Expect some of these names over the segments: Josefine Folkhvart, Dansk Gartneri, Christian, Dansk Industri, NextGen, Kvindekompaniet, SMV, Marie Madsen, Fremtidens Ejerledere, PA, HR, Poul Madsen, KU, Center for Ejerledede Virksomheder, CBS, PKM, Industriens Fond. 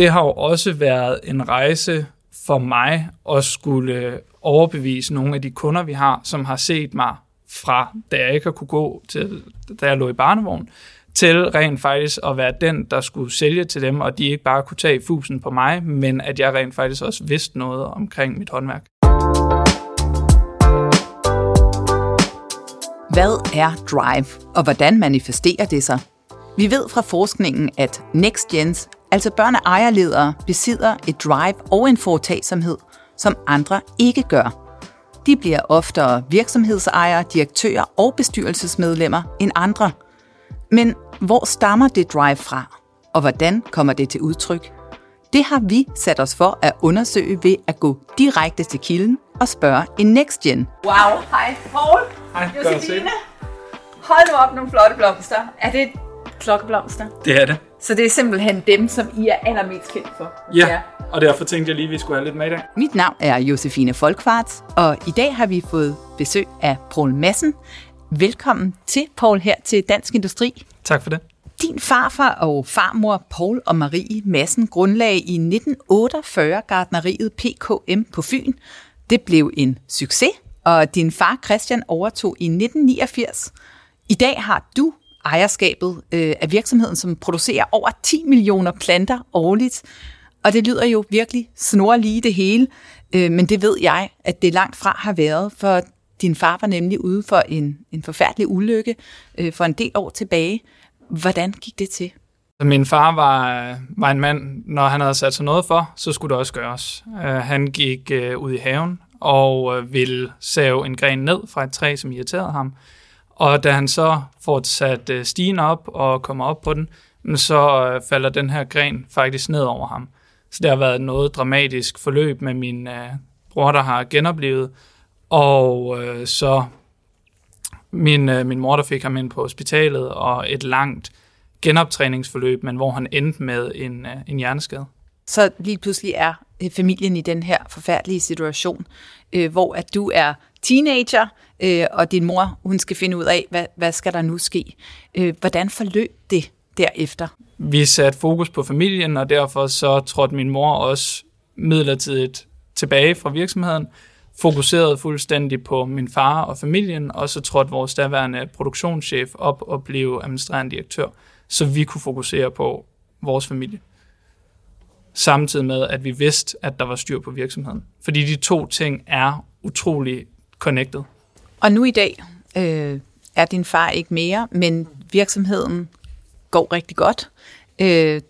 det har jo også været en rejse for mig at skulle overbevise nogle af de kunder, vi har, som har set mig fra, da jeg ikke har kunne gå til, da jeg lå i barnevogn, til rent faktisk at være den, der skulle sælge til dem, og de ikke bare kunne tage fusen på mig, men at jeg rent faktisk også vidste noget omkring mit håndværk. Hvad er drive, og hvordan manifesterer det sig? Vi ved fra forskningen, at NextGens, altså børn af ejerledere, besidder et drive og en foretagsomhed, som andre ikke gør. De bliver oftere virksomhedsejere, direktører og bestyrelsesmedlemmer end andre. Men hvor stammer det drive fra, og hvordan kommer det til udtryk? Det har vi sat os for at undersøge ved at gå direkte til kilden og spørge en NextGen. Wow, hej Poul, Josefine, hold nu op nogle flotte blomster. Er det klokkeblomster? Det er det. Så det er simpelthen dem, som I er allermest kendt for? Ja, og derfor tænkte jeg lige, at vi skulle have lidt med i dag. Mit navn er Josefine Folkhvart, og i dag har vi fået besøg af Poul Madsen. Velkommen til, Poul, her til Dansk Industri. Tak for det. Din farfar og farmor, Poul og Marie Madsen, grundlagde i 1948 gartneriet PKM på Fyn. Det blev en succes, og din far Christian overtog i 1989. I dag har du ejerskabet af virksomheden, som producerer over 10 millioner planter årligt. Og det lyder jo virkelig snorlige det hele, men det ved jeg, at det langt fra har været, for din far var nemlig ude for en forfærdelig ulykke for en del år tilbage. Hvordan gik det til? Min far var en mand, når han havde sat sig noget for, så skulle det også gøres. Han gik ud i haven og ville save en gren ned fra et træ, som irriterede ham. Og da han så får sat stigen op og kommer op på den, så falder den her gren faktisk ned over ham. Så det har været noget dramatisk forløb med min bror, der har genoplevet. Og så min mor, der fik ham ind på hospitalet, og et langt genoptræningsforløb, men hvor han endte med en hjerneskade. Så lige pludselig er familien i den her forfærdelige situation, hvor at du er teenager, og din mor, hun skal finde ud af, hvad skal der nu ske. Hvordan forløb det derefter? Vi satte fokus på familien, og derfor så trådte min mor også midlertidigt tilbage fra virksomheden, fokuserede fuldstændig på min far og familien, og så trådte vores daværende produktionschef op og blev administrerende direktør, så vi kunne fokusere på vores familie. Samtidig med, at vi vidste, at der var styr på virksomheden. Fordi de to ting er utrolig connected. Og nu i dag er din far ikke mere, men virksomheden går rigtig godt.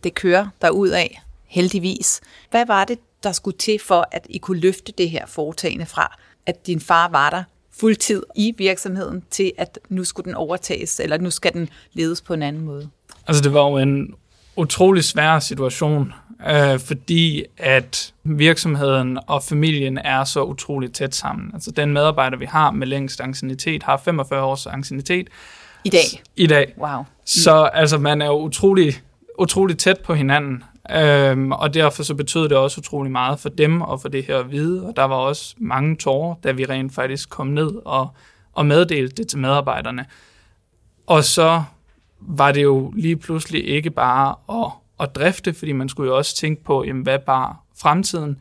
Det kører derudad, heldigvis. Hvad var det, der skulle til for, at I kunne løfte det her foretagende fra, at din far var der fuldtid i virksomheden, til at nu skulle den overtages, eller nu skal den ledes på en anden måde? Altså det var jo en utrolig svær situation, fordi at virksomheden og familien er så utroligt tæt sammen. Altså den medarbejder, vi har med længst anciennitet, har 45 års anciennitet. I dag. Wow. Så altså, man er jo utrolig tæt på hinanden. Og derfor så betød det også utrolig meget for dem og for det her at vide, og der var også mange tårer, da vi rent faktisk kom ned og meddelte det til medarbejderne. Og så var det jo lige pludselig ikke bare at drifte, fordi man skulle jo også tænke på, jamen, hvad bar fremtiden,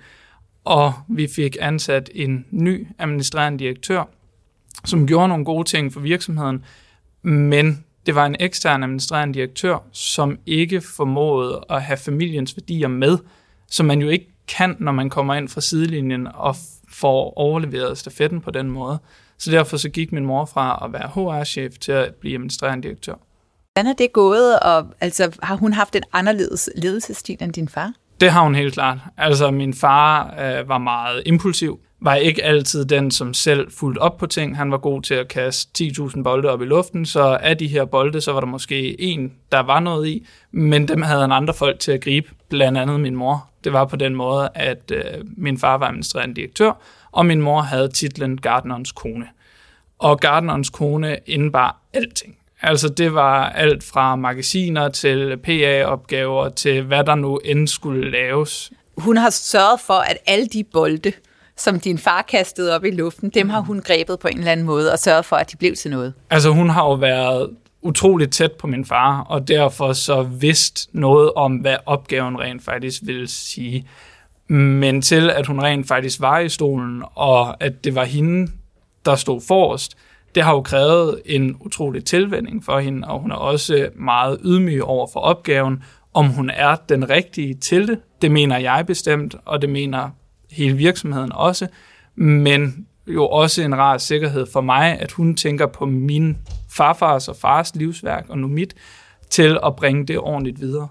og vi fik ansat en ny administrerende direktør, som gjorde nogle gode ting for virksomheden, men det var en ekstern administrerende direktør, som ikke formåede at have familiens værdier med, som man jo ikke kan, når man kommer ind fra sidelinjen og får overleveret stafetten på den måde. Så derfor så gik min mor fra at være HR-chef til at blive administrerende direktør. Hvordan er det gået, og altså, har hun haft en anderledes ledelsesstil end din far? Det har hun helt klart. Altså, min far var meget impulsiv, var ikke altid den, som selv fulgte op på ting. Han var god til at kaste 10.000 bolde op i luften, så af de her bolde, så var der måske en, der var noget i, men dem havde han andre folk til at gribe, blandt andet min mor. Det var på den måde, at min far var administrerende direktør, og min mor havde titlen gartnerens kone. Og gartnerens kone indebar alting. Altså det var alt fra magasiner til PA-opgaver til hvad der nu end skulle laves. Hun har sørget for, at alle de bolde, som din far kastede op i luften, dem har hun grebet på en eller anden måde og sørget for, at de blev til noget. Altså hun har jo været utroligt tæt på min far, og derfor så vidste noget om, hvad opgaven rent faktisk ville sige. Men til, at hun rent faktisk var i stolen, og at det var hende, der stod forrest, det har jo krævet en utrolig tilvænning for hende, og hun er også meget ydmyg over for opgaven, om hun er den rigtige til det. Det mener jeg bestemt, og det mener hele virksomheden også, men jo også en rar sikkerhed for mig, at hun tænker på min farfars og fars livsværk, og nu mit, til at bringe det ordentligt videre.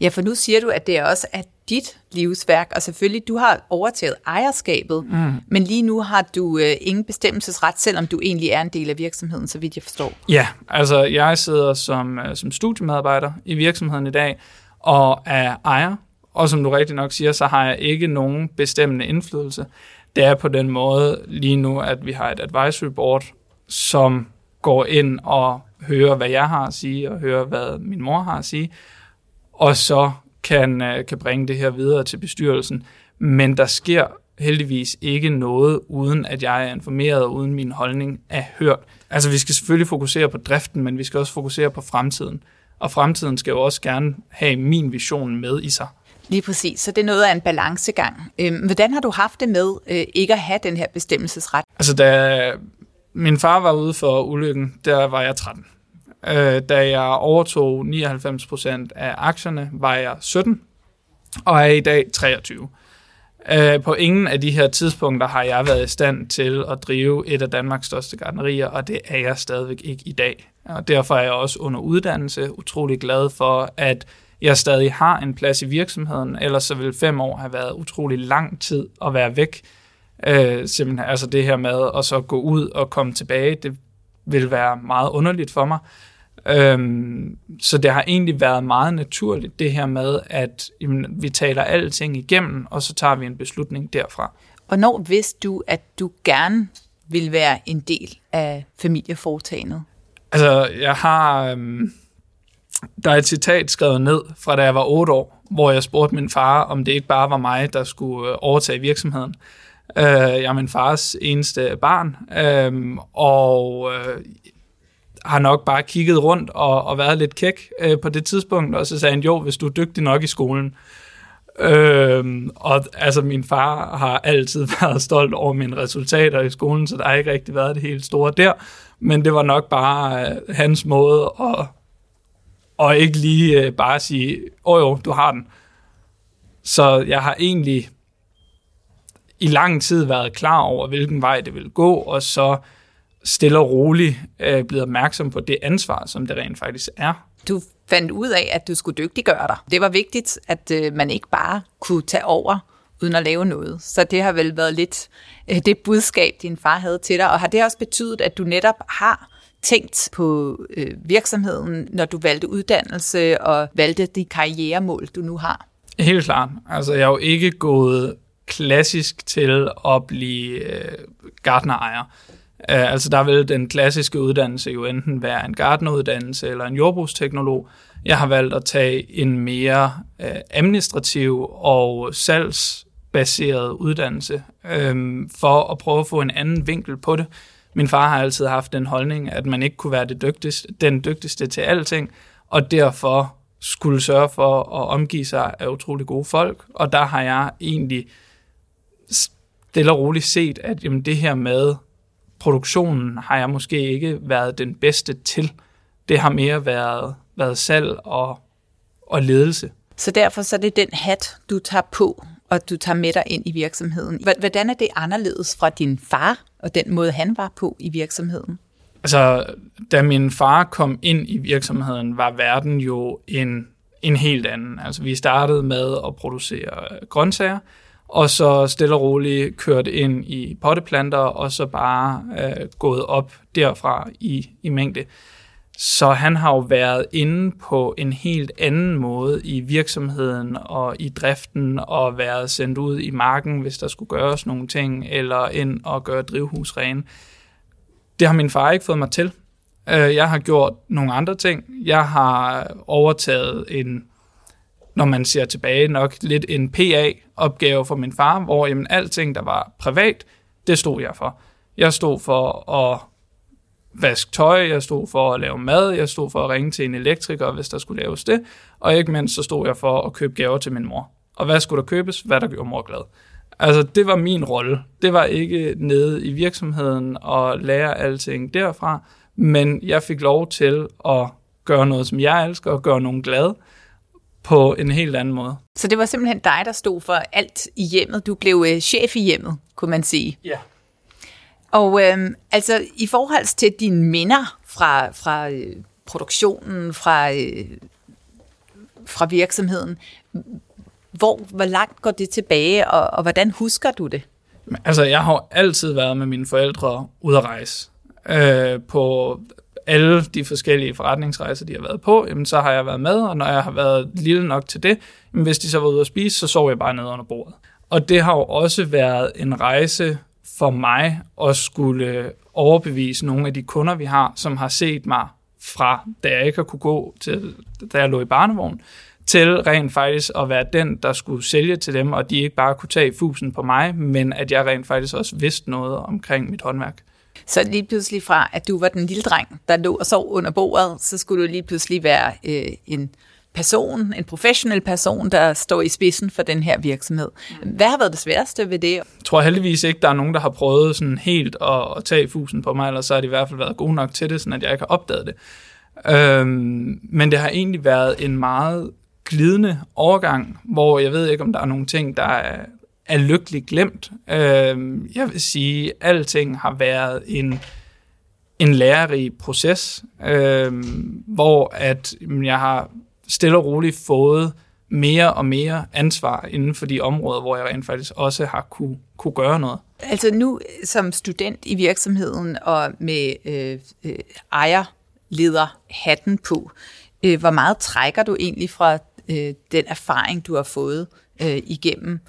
Ja, for nu siger du, at det også er dit livsværk, og selvfølgelig, du har overtaget ejerskabet, men lige nu har du ingen bestemmelsesret, selvom du egentlig er en del af virksomheden, så vidt jeg forstår. Ja, altså jeg sidder som studiemedarbejder i virksomheden i dag, og er ejer, og som du rigtig nok siger, så har jeg ikke nogen bestemmende indflydelse. Det er på den måde lige nu, at vi har et advisory board, som går ind og hører, hvad jeg har at sige, og hører, hvad min mor har at sige, og så kan bringe det her videre til bestyrelsen. Men der sker heldigvis ikke noget, uden at jeg er informeret, og uden min holdning er hørt. Altså, vi skal selvfølgelig fokusere på driften, men vi skal også fokusere på fremtiden. Og fremtiden skal jo også gerne have min vision med i sig. Lige præcis, så det er noget af en balancegang. Hvordan har du haft det med ikke at have den her bestemmelsesret? Altså, da min far var ude for ulykken, der var jeg 13. Da jeg overtog 99% af aktierne, var jeg 17, og er i dag 23. På ingen af de her tidspunkter har jeg været i stand til at drive et af Danmarks største gartnerier, og det er jeg stadigvæk ikke i dag. Og derfor er jeg også under uddannelse utrolig glad for, at jeg stadig har en plads i virksomheden, ellers så ville 5 år have været utrolig lang tid at være væk. Simpelthen, altså det her med at så gå ud og komme tilbage, det vil være meget underligt for mig. Så det har egentlig været meget naturligt, det her med, at jamen, vi taler alting igennem, og så tager vi en beslutning derfra. Hvornår vidste du, at du gerne ville være en del af familieforetagendet? Altså, jeg har... Der er et citat skrevet ned fra, da jeg var 8 år, hvor jeg spurgte min far, om det ikke bare var mig, der skulle overtage virksomheden. Jeg er min fars eneste barn, og har nok bare kigget rundt og været lidt kæk på det tidspunkt, og så sagde han, jo, hvis du er dygtig nok i skolen. Og altså, min far har altid været stolt over mine resultater i skolen, så der har ikke rigtig været det helt store der, men det var nok bare hans måde at... Og ikke lige bare sige, jo, du har den. Så jeg har egentlig i lang tid været klar over, hvilken vej det ville gå, og så stille og roligt blevet opmærksom på det ansvar, som det rent faktisk er. Du fandt ud af, at du skulle dygtiggøre dig. Det var vigtigt, at man ikke bare kunne tage over, uden at lave noget. Så det har vel været lidt det budskab, din far havde til dig. Og har det også betydet, at du netop har tænkt på virksomheden, når du valgte uddannelse og valgte de karrieremål, du nu har? Helt klart. Altså, jeg er jo ikke gået klassisk til at blive gartnerejer. Altså, der vil den klassiske uddannelse jo enten være en gartneruddannelse eller en jordbrugsteknolog. Jeg har valgt at tage en mere administrativ og salgsbaseret uddannelse for at prøve at få en anden vinkel på det. Min far har altid haft den holdning, at man ikke kunne være den dygtigste til alting, og derfor skulle sørge for at omgive sig af utrolig gode folk. Og der har jeg egentlig stille og roligt set, at jamen, det her med produktionen har jeg måske ikke været den bedste til. Det har mere været salg og ledelse. Så derfor så er det den hat, du tager på, og du tager med dig ind i virksomheden. Hvordan er det anderledes fra din far og den måde, han var på i virksomheden? Altså, da min far kom ind i virksomheden, var verden jo en helt anden. Altså, vi startede med at producere grøntsager, og så stille og roligt kørte ind i potteplanter, og så bare gået op derfra i mængde. Så han har jo været inde på en helt anden måde i virksomheden og i driften og været sendt ud i marken, hvis der skulle gøres nogle ting, eller ind og gøre drivhus rene. Det har min far ikke fået mig til. Jeg har gjort nogle andre ting. Jeg har overtaget en, når man ser tilbage nok, lidt en PA-opgave for min far, hvor jamen, alting, der var privat, det stod jeg for. Jeg stod for at vaske tøj, jeg stod for at lave mad, jeg stod for at ringe til en elektriker, hvis der skulle laves det, og ikke mindst så stod jeg for at købe gaver til min mor. Og hvad skulle der købes? Hvad der gjorde mor glad? Altså, det var min rolle. Det var ikke nede i virksomheden og lære alting derfra, men jeg fik lov til at gøre noget, som jeg elsker, og gøre nogen glade på en helt anden måde. Så det var simpelthen dig, der stod for alt i hjemmet. Du blev chef i hjemmet, kunne man sige. Ja. Og altså, i forhold til dine minder fra produktionen, fra virksomheden, hvor langt går det tilbage, og hvordan husker du det? Altså, jeg har altid været med mine forældre ud at rejse. På alle de forskellige forretningsrejser, de har været på, jamen, så har jeg været med, og når jeg har været lille nok til det, jamen, hvis de så var ude at spise, så sov jeg bare nede under bordet. Og det har jo også været en rejse for mig at skulle overbevise nogle af de kunder, vi har, som har set mig fra, da jeg ikke kunne gå til, da jeg lå i barnevogn, til rent faktisk at være den, der skulle sælge til dem, og de ikke bare kunne tage fusen på mig, men at jeg rent faktisk også vidste noget omkring mit håndværk. Så lige pludselig fra, at du var den lille dreng, der lå og sov under bordet, så skulle du lige pludselig være en person, en professionel person, der står i spidsen for den her virksomhed. Hvad har været det sværeste ved det? Jeg tror heldigvis ikke, der er nogen, der har prøvet sådan helt at tage fusen på mig, eller så har de i hvert fald været gode nok til det, sådan at jeg ikke har opdaget det. Men det har egentlig været en meget glidende overgang, hvor jeg ved ikke, om der er nogle ting, der er lykkeligt glemt. Jeg vil sige, at alting har været en lærerig proces, hvor at jeg har stille og roligt fået mere og mere ansvar inden for de områder, hvor jeg rent faktisk også har kunne gøre noget. Altså nu som student i virksomheden og med ejerlederhatten på, hvor meget trækker du egentlig fra den erfaring, du har fået igennem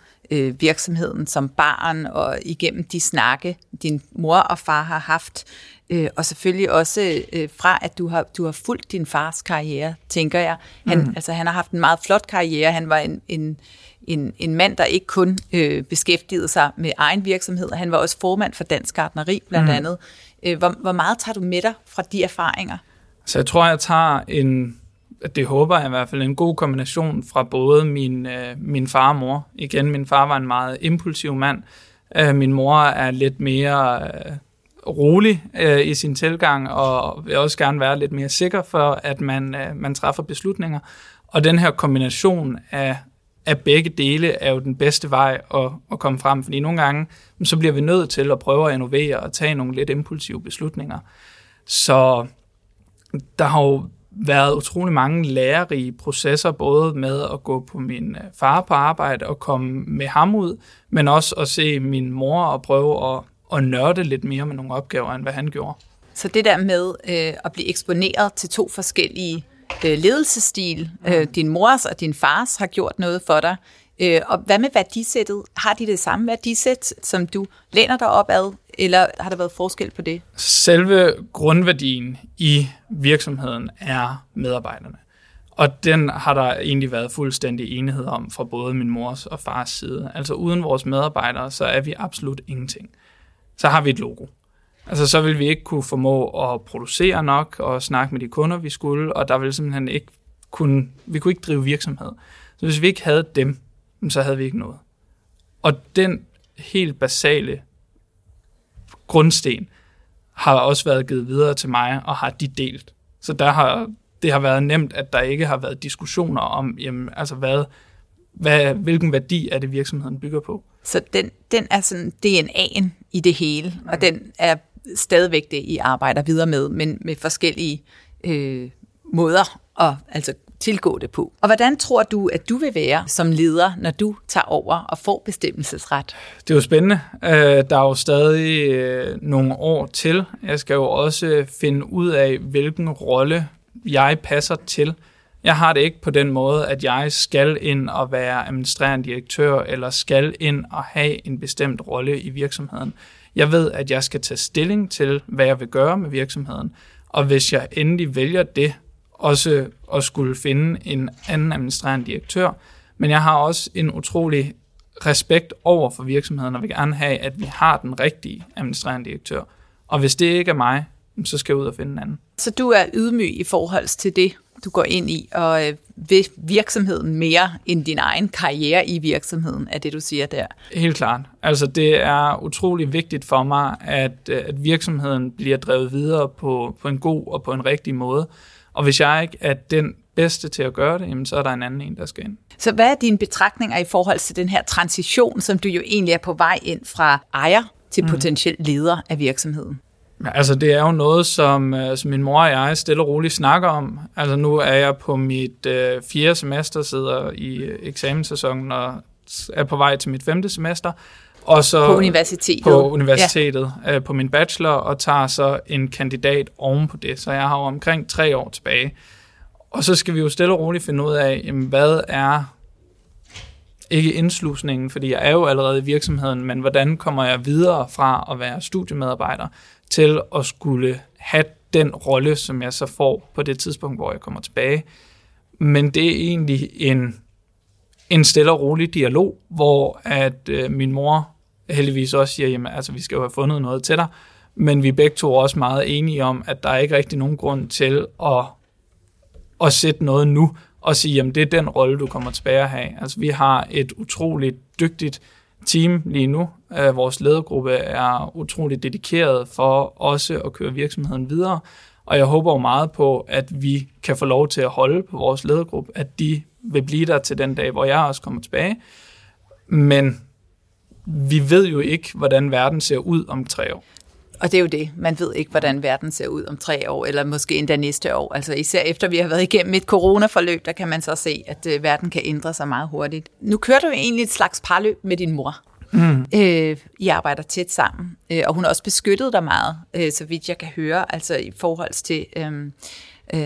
virksomheden som barn og igennem de snakke, din mor og far har haft, og selvfølgelig også fra, at du har fulgt din fars karriere, tænker jeg. Han har haft en meget flot karriere. Han var en mand, der ikke kun beskæftigede sig med egen virksomhed. Han var også formand for Dansk Gartneri, blandt andet. Hvor meget tager du med dig fra de erfaringer? Så jeg tror, jeg tager det håber jeg i hvert fald, en god kombination fra både min far og mor. Igen, min far var en meget impulsiv mand. Min mor er lidt mere rolig i sin tilgang, og vil også gerne være lidt mere sikker for, at man træffer beslutninger. Og den her kombination af begge dele er jo den bedste vej at komme frem, fordi nogle gange så bliver vi nødt til at prøve at innovere og tage nogle lidt impulsive beslutninger. Så der har jo været utrolig mange lærerige processer, både med at gå på min far på arbejde og komme med ham ud, men også at se min mor og prøve at nørde lidt mere med nogle opgaver, end hvad han gjorde. Så det der med at blive eksponeret til to forskellige ledelsesstil, din mors og din fars, har gjort noget for dig. Og hvad med værdisættet? Har de det samme værdisæt, som du læner dig op ad, eller har der været forskel på det? Selve grundværdien i virksomheden er medarbejderne. Og den har der egentlig været fuldstændig enighed om fra både min mors og fars side. Altså uden vores medarbejdere, så er vi absolut ingenting. Så har vi et logo. Altså så vil vi ikke kunne formå at producere nok og snakke med de kunder, vi skulle, og der ville simpelthen ikke vi kunne ikke drive virksomhed. Så hvis vi ikke havde dem, så havde vi ikke noget. Og den helt basale grundsten har også været givet videre til mig, og har de delt. Så det har været nemt, at der ikke har været diskussioner om, jamen, altså hvilken værdi er det, virksomheden bygger på. Så den er sådan DNA'en i det hele, og den er stadigvæk det, I arbejder videre med, men med forskellige måder at tilgå det på. Og hvordan tror du, at du vil være som leder, når du tager over og får bestemmelsesret? Det er jo spændende. Der er jo stadig nogle år til. Jeg skal jo også finde ud af, hvilken rolle jeg passer til. Jeg har det ikke på den måde, at jeg skal ind og være administrerende direktør, eller skal ind og have en bestemt rolle i virksomheden. Jeg ved, at jeg skal tage stilling til, hvad jeg vil gøre med virksomheden. Og hvis jeg endelig vælger det, også at skulle finde en anden administrerende direktør, men jeg har også en utrolig respekt over for virksomheden, og vil gerne have, at vi har den rigtige administrerende direktør. Og hvis det ikke er mig, så skal jeg ud og finde en anden. Så du er ydmyg i forhold til det, du går ind i, og ved virksomheden mere end din egen karriere i virksomheden, er det, du siger der? Helt klart. Altså, det er utrolig vigtigt for mig, at virksomheden bliver drevet videre på en god og på en rigtig måde. Og hvis jeg ikke er den bedste til at gøre det, jamen, så er der en anden en, der skal ind. Så hvad er dine betragtninger i forhold til den her transition, som du jo egentlig er på vej ind fra ejer til potentiel leder af virksomheden? Altså, det er jo noget, som min mor og jeg stille og roligt snakker om. Altså, nu er jeg på mit fjerde semester, sidder i eksamenssæsonen og er på vej til mit femte semester. Og så på universitetet. På min bachelor, og tager så en kandidat oven på det. Så jeg har jo omkring 3 år tilbage. Og så skal vi jo stille og roligt finde ud af, jamen, hvad er ikke indslusningen, fordi jeg er jo allerede i virksomheden, men hvordan kommer jeg videre fra at være studiemedarbejder til at skulle have den rolle, som jeg så får på det tidspunkt, hvor jeg kommer tilbage. Men det er egentlig en stille og rolig dialog, hvor at min mor heldigvis også siger, jamen, altså, vi skal jo have fundet noget til dig, men vi begge to er også meget enige om, at der er ikke rigtig nogen grund til at sætte noget nu og sige, jamen, det er den rolle, du kommer tilbage at have. Altså, vi har et utroligt dygtigt team lige nu. Vores ledergruppe er utroligt dedikeret for også at køre virksomheden videre, og jeg håber jo meget på, at vi kan få lov til at holde på vores ledergruppe, at de vil blive der til den dag, hvor jeg også kommer tilbage. Men vi ved jo ikke, hvordan verden ser ud om 3 år. Og det er jo det. Man ved ikke, hvordan verden ser ud om 3 år, eller måske endda næste år. Altså især efter vi har været igennem et coronaforløb, der kan man så se, at verden kan ændre sig meget hurtigt. Nu kører du egentlig et slags parløb med din mor. I arbejder tæt sammen, og hun har også beskyttet dig meget, så vidt jeg kan høre, altså i forhold til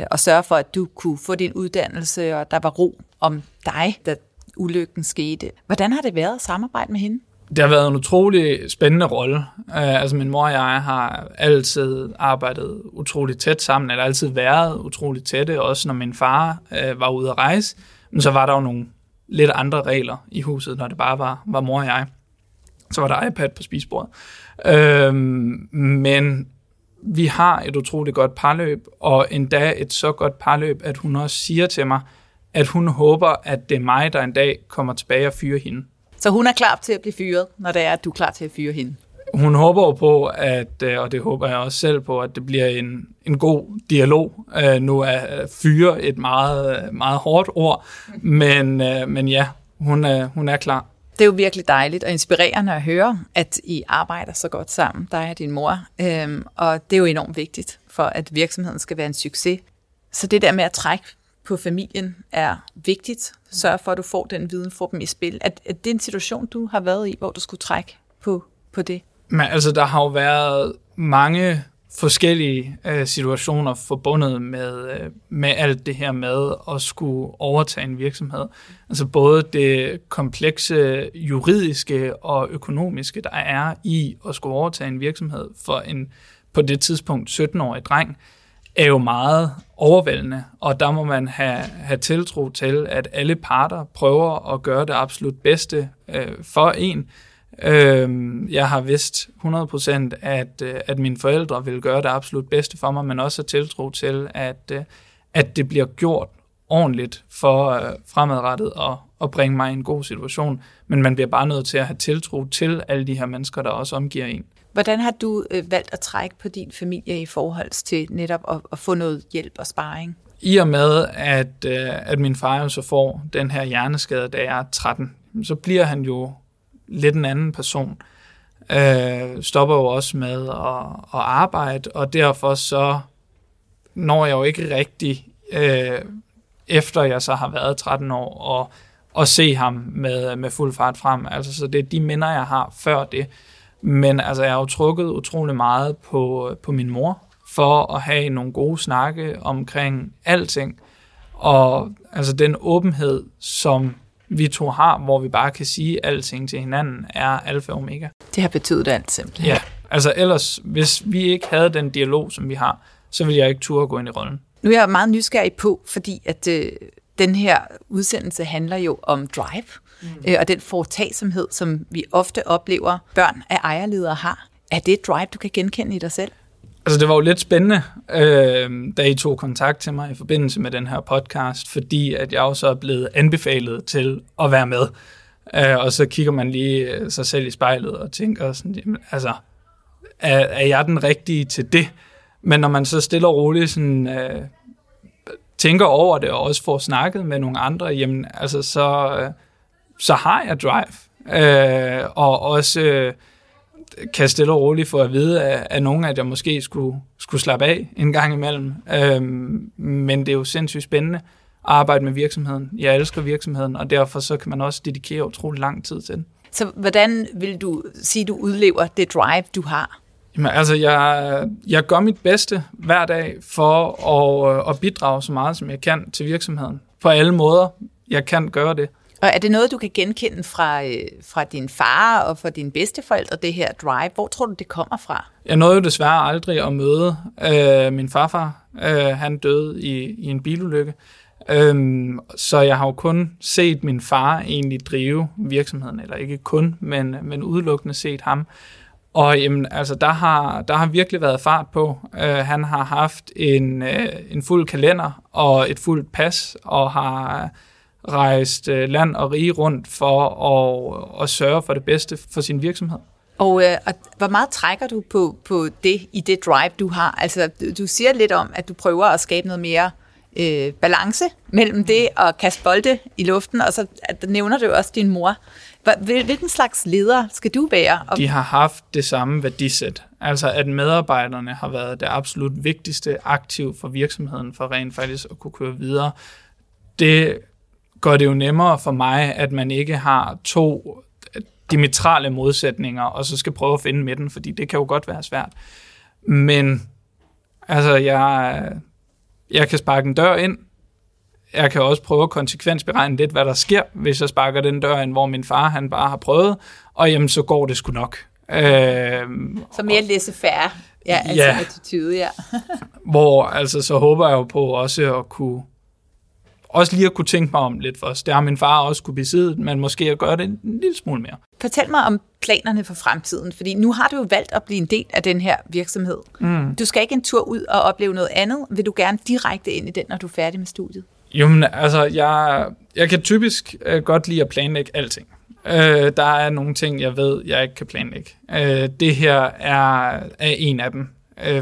at sørge for, at du kunne få din uddannelse, og der var ro om dig, da ulykken skete. Hvordan har det været at samarbejde med hende? Det har været en utrolig spændende rolle. Altså min mor og jeg har altid arbejdet utroligt tæt sammen, eller altid været utroligt tætte, også når min far var ude at rejse. Men så var der jo nogle lidt andre regler i huset, når det bare var mor og jeg. Så var der iPad på spisebordet. Men vi har et utroligt godt parløb, og endda et så godt parløb, at hun også siger til mig, at hun håber, at det er mig, der en dag kommer tilbage og fyrer hende. Så hun er klar til at blive fyret, når det er, at du er klar til at fyre hende? Hun håber jo på, at, og det håber jeg også selv på, at det bliver en god dialog. Nu er fyre et meget, meget hårdt ord, men ja, hun er klar. Det er jo virkelig dejligt og inspirerende at høre, at I arbejder så godt sammen, dig og din mor. Og det er jo enormt vigtigt for, at virksomheden skal være en succes. Så det der med at trække på familien er vigtigt. Sørg for, at du får den viden, får dem i spil. Er det en situation, du har været i, hvor du skulle trække på det? Men altså, der har jo været mange forskellige situationer forbundet med alt det her med at skulle overtage en virksomhed. Altså både det komplekse juridiske og økonomiske, der er i at skulle overtage en virksomhed for en på det tidspunkt 17-årig dreng, er jo meget overvældende, og der må man have tiltro til, at alle parter prøver at gøre det absolut bedste for en. Jeg har vidst 100%, at mine forældre vil gøre det absolut bedste for mig, men også at tiltro til, at det bliver gjort ordentligt for fremadrettet og bringe mig i en god situation. Men man bliver bare nødt til at have tiltro til alle de her mennesker, der også omgiver en. Hvordan har du valgt at trække på din familie i forhold til netop at få noget hjælp og sparring? I og med, at min far jo så får den her hjerneskade, da jeg er 13, så bliver han jo lidt en anden person. Stopper jo også med at arbejde, og derfor så når jeg jo ikke rigtig, efter jeg så har været 13 år, og se ham med fuld fart frem. Altså, så det er de minder, jeg har før det. Men altså, jeg har jo trukket utrolig meget på min mor, for at have nogle gode snakke omkring alting. Og altså den åbenhed, som vi to har, hvor vi bare kan sige alting til hinanden, er alfa og omega. Det har betydet alt simpelthen. Ja, altså ellers, hvis vi ikke havde den dialog, som vi har, så ville jeg ikke turde gå ind i rollen. Nu er jeg meget nysgerrig på, fordi at den her udsendelse handler jo om drive, og den foretagsomhed, som vi ofte oplever, børn af ejerledere har. Er det et drive, du kan genkende i dig selv? Altså, det var jo lidt spændende, da I tog kontakt til mig i forbindelse med den her podcast, fordi at jeg jo så er blevet anbefalet til at være med. Og så kigger man lige sig selv i spejlet og tænker sådan, altså, er jeg den rigtige til det? Men når man så stille og roligt sådan, tænker over det og også får snakket med nogle andre, jamen, altså, så har jeg drive. Og også... kan stille og roligt få at vide af nogen, at jeg måske skulle slappe af en gang imellem. Men det er jo sindssygt spændende at arbejde med virksomheden. Jeg elsker virksomheden, og derfor så kan man også dedikere utrolig lang tid til den. Så hvordan vil du sige, du udlever det drive, du har? Jamen, altså, jeg gør mit bedste hver dag for at bidrage så meget, som jeg kan til virksomheden. På alle måder, jeg kan gøre det. Og er det noget, du kan genkende fra din far og fra dine bedsteforældre, det her drive? Hvor tror du, det kommer fra? Jeg nåede jo desværre aldrig at møde min farfar. Han døde i en bilulykke. Så jeg har jo kun set min far egentlig drive virksomheden, eller ikke kun, men udelukkende set ham. Og jamen, altså, der har virkelig været fart på. Han har haft en fuld kalender og et fuldt pas, og har... rejst land og rige rundt for at sørge for det bedste for sin virksomhed. Og hvor meget trækker du på det i det drive, du har? Altså, du siger lidt om, at du prøver at skabe noget mere balance mellem det og kaste bolde i luften, og så nævner du også din mor. Hvilken slags leder skal du være? De har haft det samme værdisæt. Altså, at medarbejderne har været det absolut vigtigste aktiv for virksomheden, for rent faktisk at kunne køre videre. Det gør det jo nemmere for mig, at man ikke har to diametrale modsætninger, og så skal prøve at finde midten, fordi det kan jo godt være svært. Men altså, jeg kan sparke en dør ind. Jeg kan også prøve at konsekvensberegne lidt, hvad der sker, hvis jeg sparker den dør ind, hvor min far han bare har prøvet, og jamen, så går det sgu nok. Så mere laissez-faire. Ja, altså ja. Attitude, ja. Hvor altså, så håber jeg jo på også at kunne også lige at kunne tænke mig om lidt først. Det har min far også kunne besidde, men måske at gøre det en lille smule mere. Fortæl mig om planerne for fremtiden, fordi nu har du jo valgt at blive en del af den her virksomhed. Mm. Du skal ikke en tur ud og opleve noget andet. Vil du gerne direkte ind i den, når du er færdig med studiet? Jamen, altså, jeg kan typisk godt lide at planlægge alting. Der er nogle ting, jeg ved, jeg ikke kan planlægge. Det her er en af dem.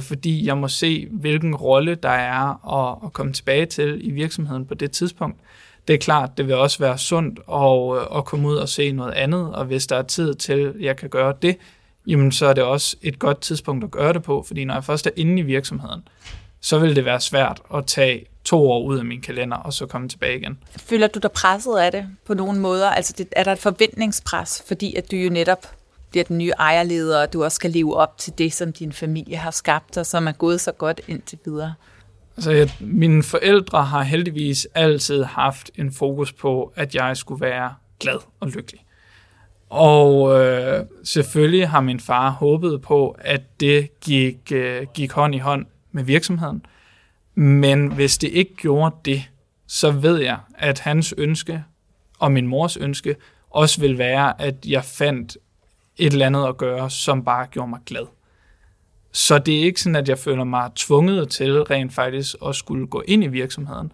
Fordi jeg må se, hvilken rolle der er at komme tilbage til i virksomheden på det tidspunkt. Det er klart, det vil også være sundt at komme ud og se noget andet, og hvis der er tid til, at jeg kan gøre det, jamen, så er det også et godt tidspunkt at gøre det på, fordi når jeg først er inde i virksomheden, så vil det være svært at tage 2 år ud af min kalender, og så komme tilbage igen. Føler du dig presset af det på nogle måder? Altså, er der et forventningspres, fordi at du jo netop bliver den nye ejerleder, og du også skal leve op til det, som din familie har skabt, og som er gået så godt indtil videre? Altså, mine forældre har heldigvis altid haft en fokus på, at jeg skulle være glad og lykkelig. Og selvfølgelig har min far håbet på, at det gik hånd i hånd med virksomheden. Men hvis det ikke gjorde det, så ved jeg, at hans ønske og min mors ønske også vil være, at jeg fandt et eller andet at gøre, som bare gjorde mig glad. Så det er ikke sådan, at jeg føler mig tvunget til rent faktisk at skulle gå ind i virksomheden.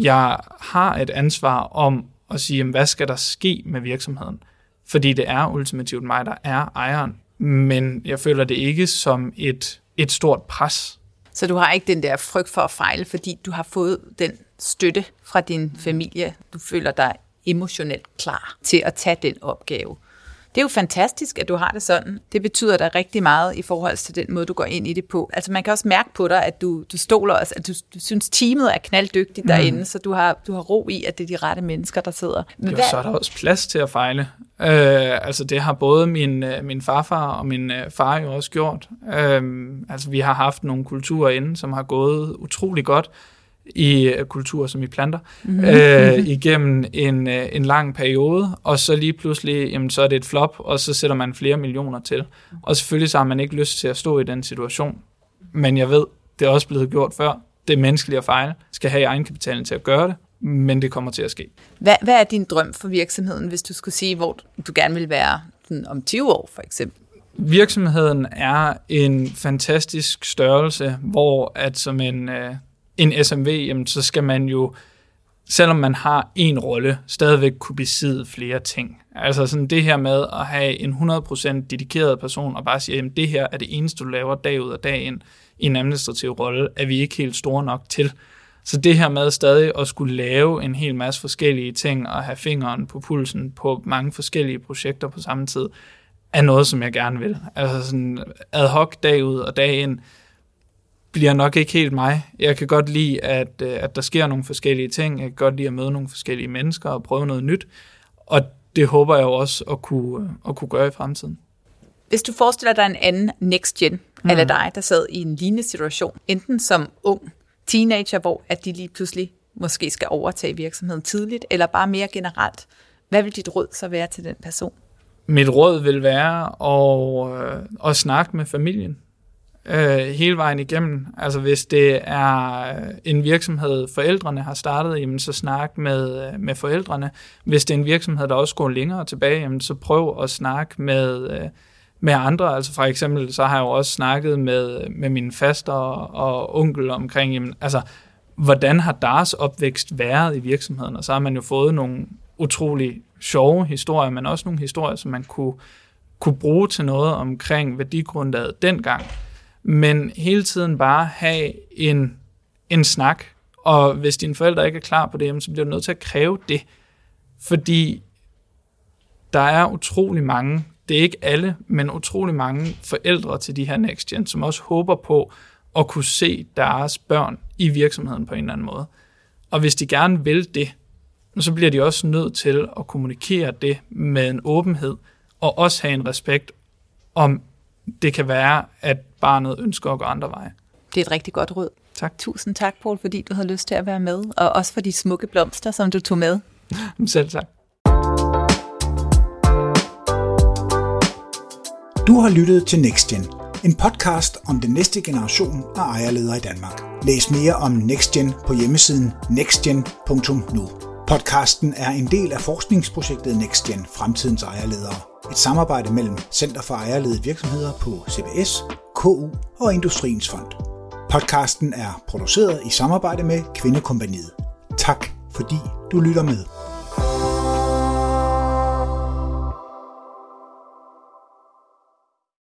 Jeg har et ansvar om at sige, hvad skal der ske med virksomheden? Fordi det er ultimativt mig, der er ejeren. Men jeg føler det ikke som et stort pres. Så du har ikke den der frygt for at fejle, fordi du har fået den støtte fra din familie. Du føler dig emotionelt klar til at tage den opgave. Det er jo fantastisk, at du har det sådan. Det betyder dig rigtig meget i forhold til den måde, du går ind i det på. Altså, man kan også mærke på dig, at du stoler også, at du synes, teamet er knalddygtigt derinde, så du har ro i, at det er de rette mennesker, der sidder. Men så er der også plads til at fejle. Altså, det har både min farfar og min far jo også gjort. Altså, vi har haft nogle kulturer inde, som har gået utrolig godt i kultur, som i planter, igennem en lang periode, og så lige pludselig, jamen, så er det et flop, og så sætter man flere millioner til. Og selvfølgelig så har man ikke lyst til at stå i den situation, men jeg ved, det er også blevet gjort før. Det er menneskeligt at fejle, skal have egenkapitalen til at gøre det, men det kommer til at ske. Hvad er din drøm for virksomheden, hvis du skulle sige, hvor du gerne vil være om 20 år, for eksempel? Virksomheden er en fantastisk størrelse, hvor at som en SMV, jamen, så skal man jo, selvom man har en rolle, stadigvæk kunne besidde flere ting. Altså sådan det her med at have en 100% dedikeret person og bare sige, jamen det her er det eneste, du laver dag ud og dag ind i en administrativ rolle, er vi ikke helt store nok til. Så det her med stadig at skulle lave en hel masse forskellige ting og have fingeren på pulsen på mange forskellige projekter på samme tid, er noget, som jeg gerne vil. Altså sådan ad hoc dag ud og dag ind bliver nok ikke helt mig. Jeg kan godt lide, at der sker nogle forskellige ting. Jeg kan godt lide at møde nogle forskellige mennesker og prøve noget nyt. Og det håber jeg jo også at kunne gøre i fremtiden. Hvis du forestiller dig en anden NextGen, eller dig, der sad i en lignende situation, enten som ung teenager, hvor at de lige pludselig måske skal overtage virksomheden tidligt, eller bare mere generelt, hvad vil dit råd så være til den person? Mit råd vil være at snakke med familien hele vejen igennem. Altså hvis det er en virksomhed, forældrene har startet, jamen, så snak med forældrene. Hvis det er en virksomhed, der også går længere tilbage, jamen, så prøv at snakke med andre. Altså for eksempel, så har jeg jo også snakket med mine faster og onkel omkring, jamen, altså, hvordan har deres opvækst været i virksomheden? Og så har man jo fået nogle utrolig sjove historier, men også nogle historier, som man kunne bruge til noget omkring værdigrundlaget dengang. Men hele tiden bare have en snak, og hvis dine forældre ikke er klar på det, så bliver du nødt til at kræve det. Fordi der er utrolig mange, det er ikke alle, men utrolig mange forældre til de her NextGen, som også håber på at kunne se deres børn i virksomheden på en eller anden måde. Og hvis de gerne vil det, så bliver de også nødt til at kommunikere det med en åbenhed, og også have en respekt om, det kan være, at barnet ønsker at gå andre veje. Det er et rigtig godt råd. Tak. Tusind tak, Poul, fordi du havde lyst til at være med, og også for de smukke blomster, som du tog med. Selv tak. Du har lyttet til NextGen, en podcast om den næste generation af ejerledere i Danmark. Læs mere om NextGen på hjemmesiden nextgen.nu. Podcasten er en del af forskningsprojektet NextGen Fremtidens Ejerledere. Et samarbejde mellem Center for Ejerledede Virksomheder på CBS, KU og Industriens Fond. Podcasten er produceret i samarbejde med Kvindekompaniet. Tak fordi du lytter med.